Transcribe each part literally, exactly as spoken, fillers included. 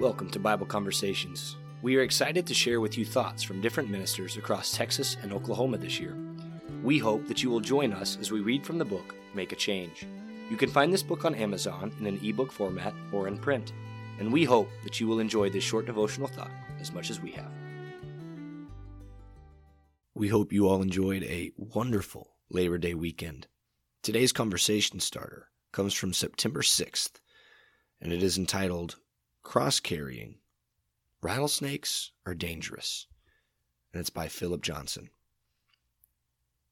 Welcome to Bible Conversations. We are excited to share with you thoughts from different ministers across Texas and Oklahoma this year. We hope that you will join us as we read from the book, Make a Change. You can find this book on Amazon in an ebook format or in print, and we hope that you will enjoy this short devotional thought as much as we have. We hope you all enjoyed a wonderful Labor Day weekend. Today's conversation starter comes from September sixth, and it is entitled, Cross-Carrying, Rattlesnakes Are Dangerous, and it's by Philip Johnson.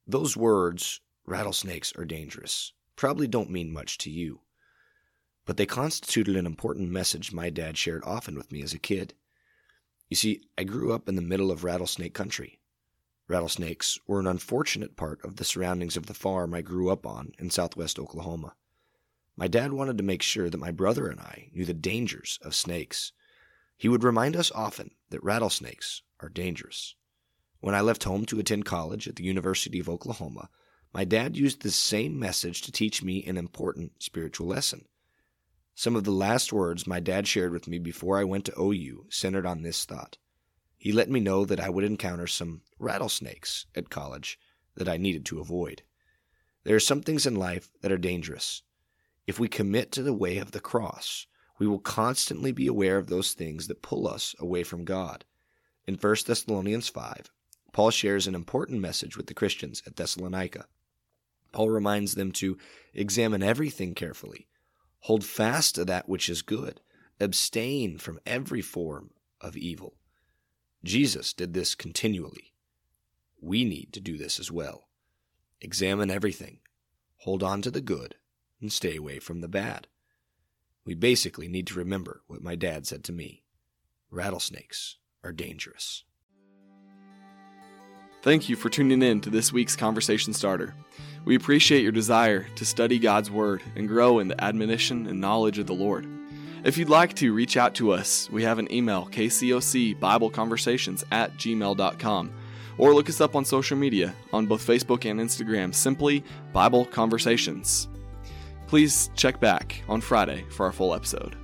Those words, rattlesnakes are dangerous, probably don't mean much to you, but they constituted an important message my dad shared often with me as a kid. You see, I grew up in the middle of rattlesnake country. Rattlesnakes were an unfortunate part of the surroundings of the farm I grew up on in southwest Oklahoma. My dad wanted to make sure that my brother and I knew the dangers of snakes. He would remind us often that rattlesnakes are dangerous. When I left home to attend college at the University of Oklahoma, my dad used this same message to teach me an important spiritual lesson. Some of the last words my dad shared with me before I went to O U centered on this thought. He let me know that I would encounter some rattlesnakes at college that I needed to avoid. There are some things in life that are dangerous. If we commit to the way of the cross, we will constantly be aware of those things that pull us away from God. In First Thessalonians five, Paul shares an important message with the Christians at Thessalonica. Paul reminds them to examine everything carefully, hold fast to that which is good, abstain from every form of evil. Jesus did this continually. We need to do this as well. Examine everything, hold on to the good, and stay away from the bad. We basically need to remember what my dad said to me. Rattlesnakes are dangerous. Thank you for tuning in to this week's Conversation Starter. We appreciate your desire to study God's Word and grow in the admonition and knowledge of the Lord. If you'd like to reach out to us, we have an email, kcocbibleconversations at gmail dot com, or look us up on social media on both Facebook and Instagram, simply Bible Conversations. Please check back on Friday for our full episode.